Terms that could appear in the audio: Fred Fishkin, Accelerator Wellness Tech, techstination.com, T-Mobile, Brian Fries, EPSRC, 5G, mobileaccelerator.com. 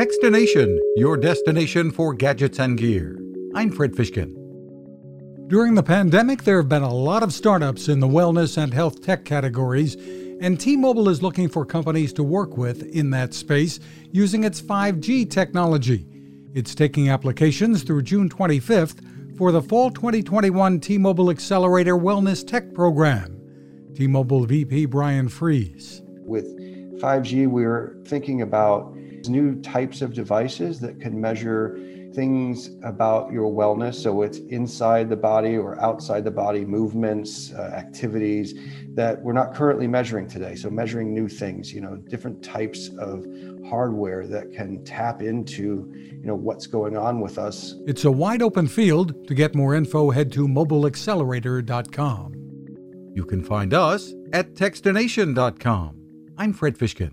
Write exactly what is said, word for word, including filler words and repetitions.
Techstination, your destination for gadgets and gear. I'm Fred Fishkin. During the pandemic, there have been a lot of startups in the wellness and health tech categories, and T-Mobile is looking for companies to work with in that space using its five G technology. It's taking applications through June twenty-fifth for the Fall twenty twenty-one T-Mobile Accelerator Wellness Tech program. T-Mobile V P Brian Fries. With five G, we're thinking about new types of devices that can measure things about your wellness. So it's inside the body or outside the body movements, uh, activities that we're not currently measuring today. So measuring new things, you know, different types of hardware that can tap into, you know, what's going on with us. It's a wide open field. To get more info, head to mobile accelerator dot com. You can find us at techstination dot com. I'm Fred Fishkin.